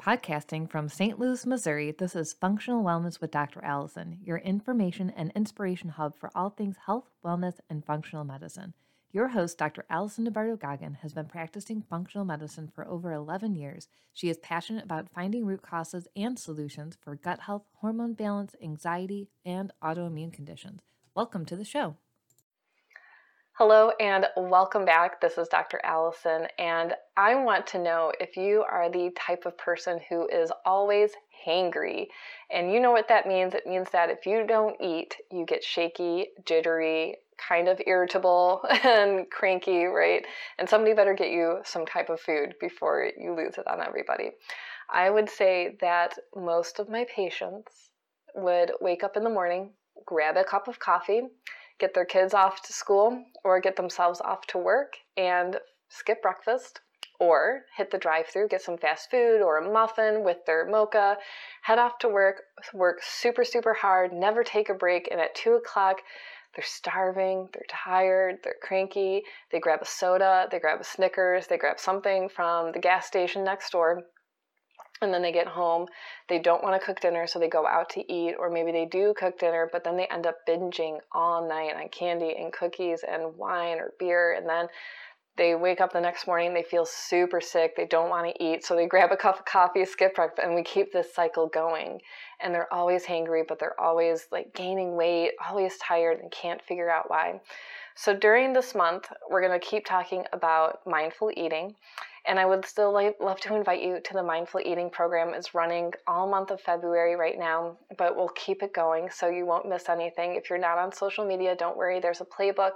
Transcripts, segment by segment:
Podcasting from St. Louis, Missouri, this is Functional Wellness with Dr. Allison, your information and inspiration hub for all things health, wellness, and functional medicine. Your host, Dr. Allison DeBardo-Gagan, has been practicing functional medicine for over 11 years. She is passionate about finding root causes and solutions for gut health, hormone balance, anxiety, and autoimmune conditions. Welcome to the show. Hello and welcome back. This is Dr. Allison, and I want to know if you are the type of person who is always hangry. And you know what that means. It means that if you don't eat, you get shaky, jittery, kind of irritable, and cranky, right? And somebody better get you some type of food before you lose it on everybody. I would say that most of my patients would wake up in the morning, grab a cup of coffee, get their kids off to school or get themselves off to work and skip breakfast or hit the drive-thru, get some fast food or a muffin with their mocha, head off to work, work super, super hard, never take a break, and at 2 o'clock, they're starving, they're tired, they're cranky, they grab a soda, they grab a Snickers, they grab something from the gas station next door, and then they get home, they don't want to cook dinner, so they go out to eat, or maybe they do cook dinner, but then they end up binging all night on candy and cookies and wine or beer, and then they wake up the next morning, they feel super sick, they don't want to eat, so they grab a cup of coffee, skip breakfast, and we keep this cycle going. And they're always hangry, but they're always like gaining weight, always tired, and can't figure out why. So during this month, we're going to keep talking about mindful eating. And I would still love to invite you to the Mindful Eating program. It's running all month of February right now, but we'll keep it going so you won't miss anything. If you're not on social media, don't worry. There's a playbook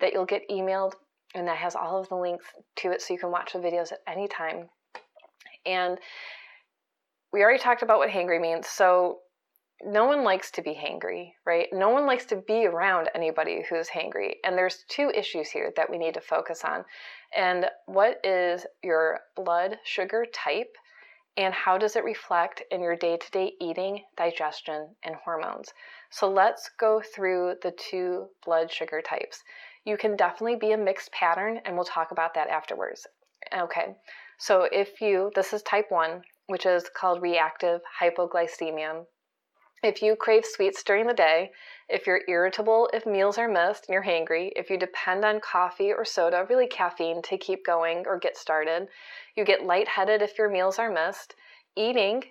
that you'll get emailed, and that has all of the links to it so you can watch the videos at any time. And we already talked about what hangry means. So no one likes to be hangry, right? No one likes to be around anybody who's hangry. And there's two issues here that we need to focus on. And what is your blood sugar type, and how does it reflect in your day-to-day eating, digestion, and hormones? So let's go through the two blood sugar types. You can definitely be a mixed pattern, and we'll talk about that afterwards. Okay, so if you, this is type 1, which is called reactive hypoglycemia. If you crave sweets during the day, if you're irritable, if meals are missed, and you're hangry, if you depend on coffee or soda, really caffeine, to keep going or get started, you get lightheaded if your meals are missed, eating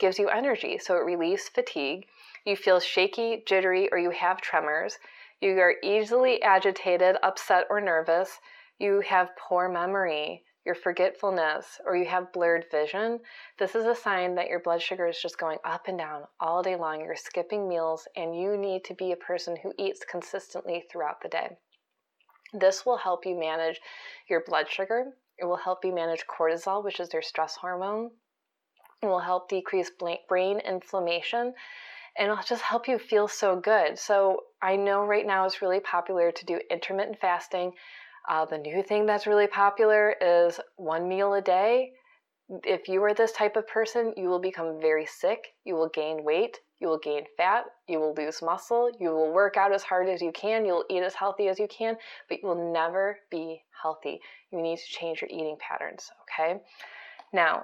gives you energy, so it relieves fatigue, you feel shaky, jittery, or you have tremors, you are easily agitated, upset, or nervous, you have poor memory, your forgetfulness, or you have blurred vision. This is a sign that your blood sugar is just going up and down all day long. You're skipping meals, and you need to be a person who eats consistently throughout the day. This will help you manage your blood sugar. It will help you manage cortisol, which is your stress hormone. It will help decrease brain inflammation, and it'll just help you feel so good. So I know right now it's really popular to do intermittent fasting. The new thing that's really popular is one meal a day. If you are this type of person, you will become very sick. You will gain weight. You will gain fat. You will lose muscle. You will work out as hard as you can. You'll eat as healthy as you can, but you will never be healthy. You need to change your eating patterns, okay? Now,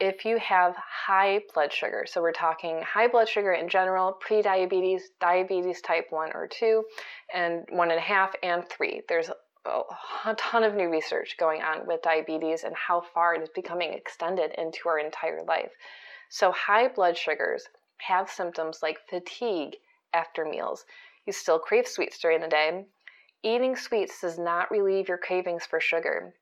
if you have high blood sugar, so we're talking high blood sugar in general, prediabetes, diabetes type 1 or 2, and 1.5 and 3. There's a ton of new research going on with diabetes and how far it is becoming extended into our entire life. So high blood sugars have symptoms like fatigue after meals. You still crave sweets during the day. Eating sweets does not relieve your cravings for sugar.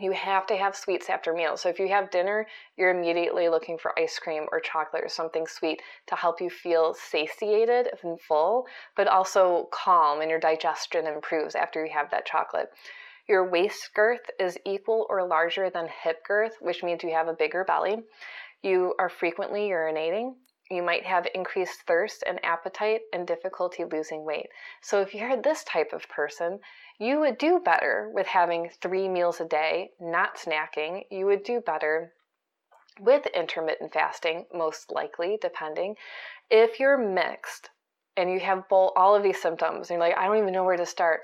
You have to have sweets after meals. So if you have dinner, you're immediately looking for ice cream or chocolate or something sweet to help you feel satiated and full, but also calm, and your digestion improves after you have that chocolate. Your waist girth is equal or larger than hip girth, which means you have a bigger belly. You are frequently urinating. You might have increased thirst and appetite and difficulty losing weight. So if you're this type of person, you would do better with having 3 meals a day, not snacking. You would do better with intermittent fasting, most likely, depending. If you're mixed and you have all of these symptoms, and you're like, I don't even know where to start,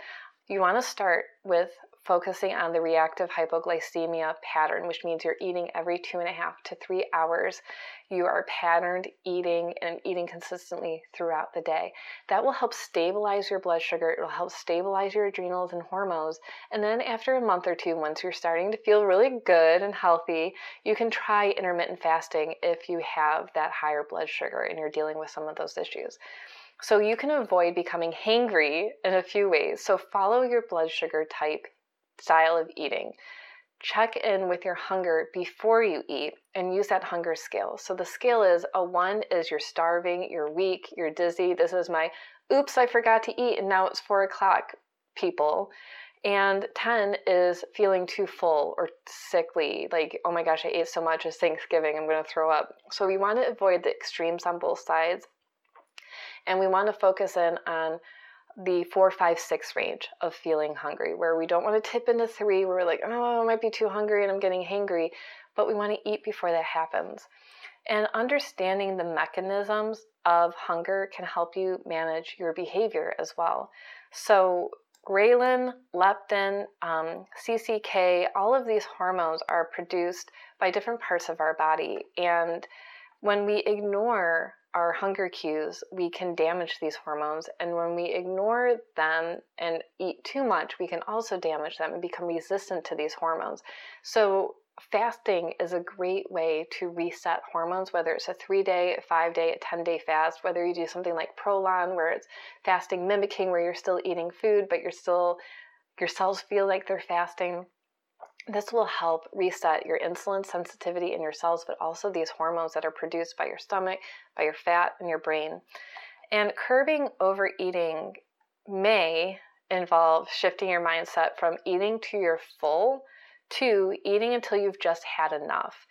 you want to start with focusing on the reactive hypoglycemia pattern, which means you're eating every 2.5 to 3 hours. You are patterned eating and eating consistently throughout the day. That will help stabilize your blood sugar. It will help stabilize your adrenals and hormones. And then after a month or two, once you're starting to feel really good and healthy, you can try intermittent fasting if you have that higher blood sugar and you're dealing with some of those issues. So you can avoid becoming hangry in a few ways. So follow your blood sugar type style of eating. Check in with your hunger before you eat and use that hunger scale. So the scale is a 1 is you're starving, you're weak, you're dizzy. This is my oops, I forgot to eat and now it's 4 o'clock people. And 10 is feeling too full or sickly, like, oh my gosh, I ate so much, it's Thanksgiving, I'm going to throw up. So we want to avoid the extremes on both sides. And we want to focus in on the 4, 5, 6 range of feeling hungry, where we don't want to tip into 3, where we're like, oh, I might be too hungry and I'm getting hangry, but we want to eat before that happens. And understanding the mechanisms of hunger can help you manage your behavior as well. So ghrelin, leptin, CCK, all of these hormones are produced by different parts of our body. And when we ignore our hunger cues, we can damage these hormones, and when we ignore them and eat too much, we can also damage them and become resistant to these hormones. So fasting is a great way to reset hormones, whether it's a 3-day, a 5-day, a 10-day fast, whether you do something like prolong, where it's fasting mimicking, where you're still eating food, but your cells feel like they're fasting. This will help reset your insulin sensitivity in your cells, but also these hormones that are produced by your stomach, by your fat, and your brain. And curbing overeating may involve shifting your mindset from eating to your full to eating until you've just had enough.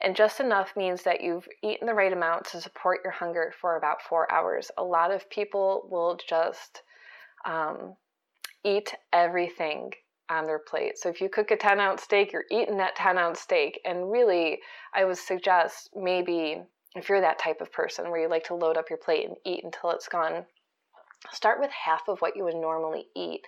And just enough means that you've eaten the right amount to support your hunger for about 4 hours. A lot of people will just eat everything on their plate. So if you cook a 10-ounce steak, you're eating that 10-ounce steak. And really, I would suggest maybe if you're that type of person where you like to load up your plate and eat until it's gone, start with half of what you would normally eat.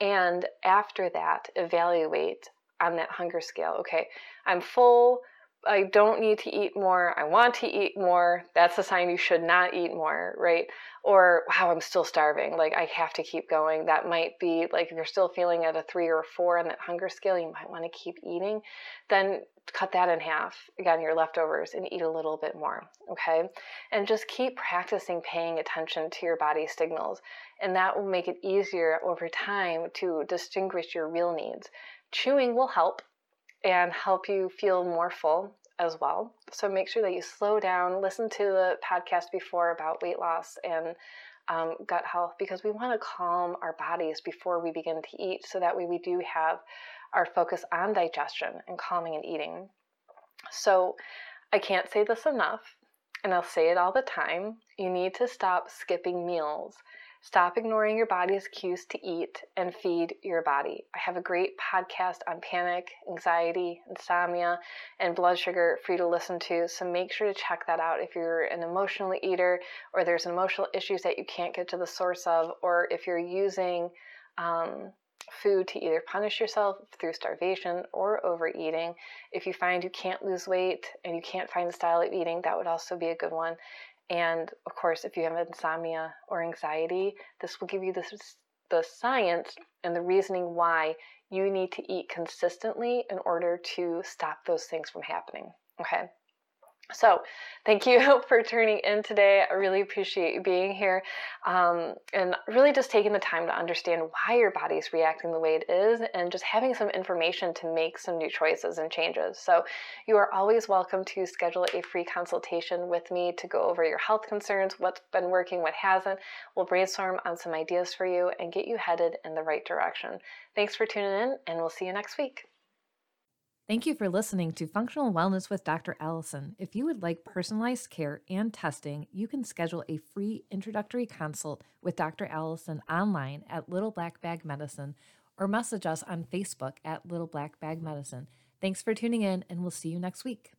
And after that, evaluate on that hunger scale. Okay, I'm full. I don't need to eat more. I want to eat more. That's a sign you should not eat more, right? Or, wow, I'm still starving. Like, I have to keep going. That might be, like, if you're still feeling at a 3 or a 4 on that hunger scale, you might want to keep eating. Then cut that in half, again, your leftovers, and eat a little bit more, okay? And just keep practicing paying attention to your body signals. And that will make it easier over time to distinguish your real needs. Chewing will help and help you feel more full as well. So make sure that you slow down, listen to the podcast before about weight loss and gut health, because we want to calm our bodies before we begin to eat. So that way we do have our focus on digestion and calming and eating. So I can't say this enough, and I'll say it all the time. You need to stop skipping meals. Stop ignoring your body's cues to eat and feed your body. I have a great podcast on panic, anxiety, insomnia, and blood sugar for you to listen to. So make sure to check that out if you're an emotional eater or there's emotional issues that you can't get to the source of, or if you're using food to either punish yourself through starvation or overeating. If you find you can't lose weight and you can't find a style of eating, that would also be a good one. And of course, if you have insomnia or anxiety, this will give you the science and the reasoning why you need to eat consistently in order to stop those things from happening, okay? So thank you for tuning in today. I really appreciate you being here and really just taking the time to understand why your body's reacting the way it is and just having some information to make some new choices and changes. So you are always welcome to schedule a free consultation with me to go over your health concerns, what's been working, what hasn't. We'll brainstorm on some ideas for you and get you headed in the right direction. Thanks for tuning in, and we'll see you next week. Thank you for listening to Functional Wellness with Dr. Allison. If you would like personalized care and testing, you can schedule a free introductory consult with Dr. Allison online at Little Black Bag Medicine or message us on Facebook at Little Black Bag Medicine. Thanks for tuning in, and we'll see you next week.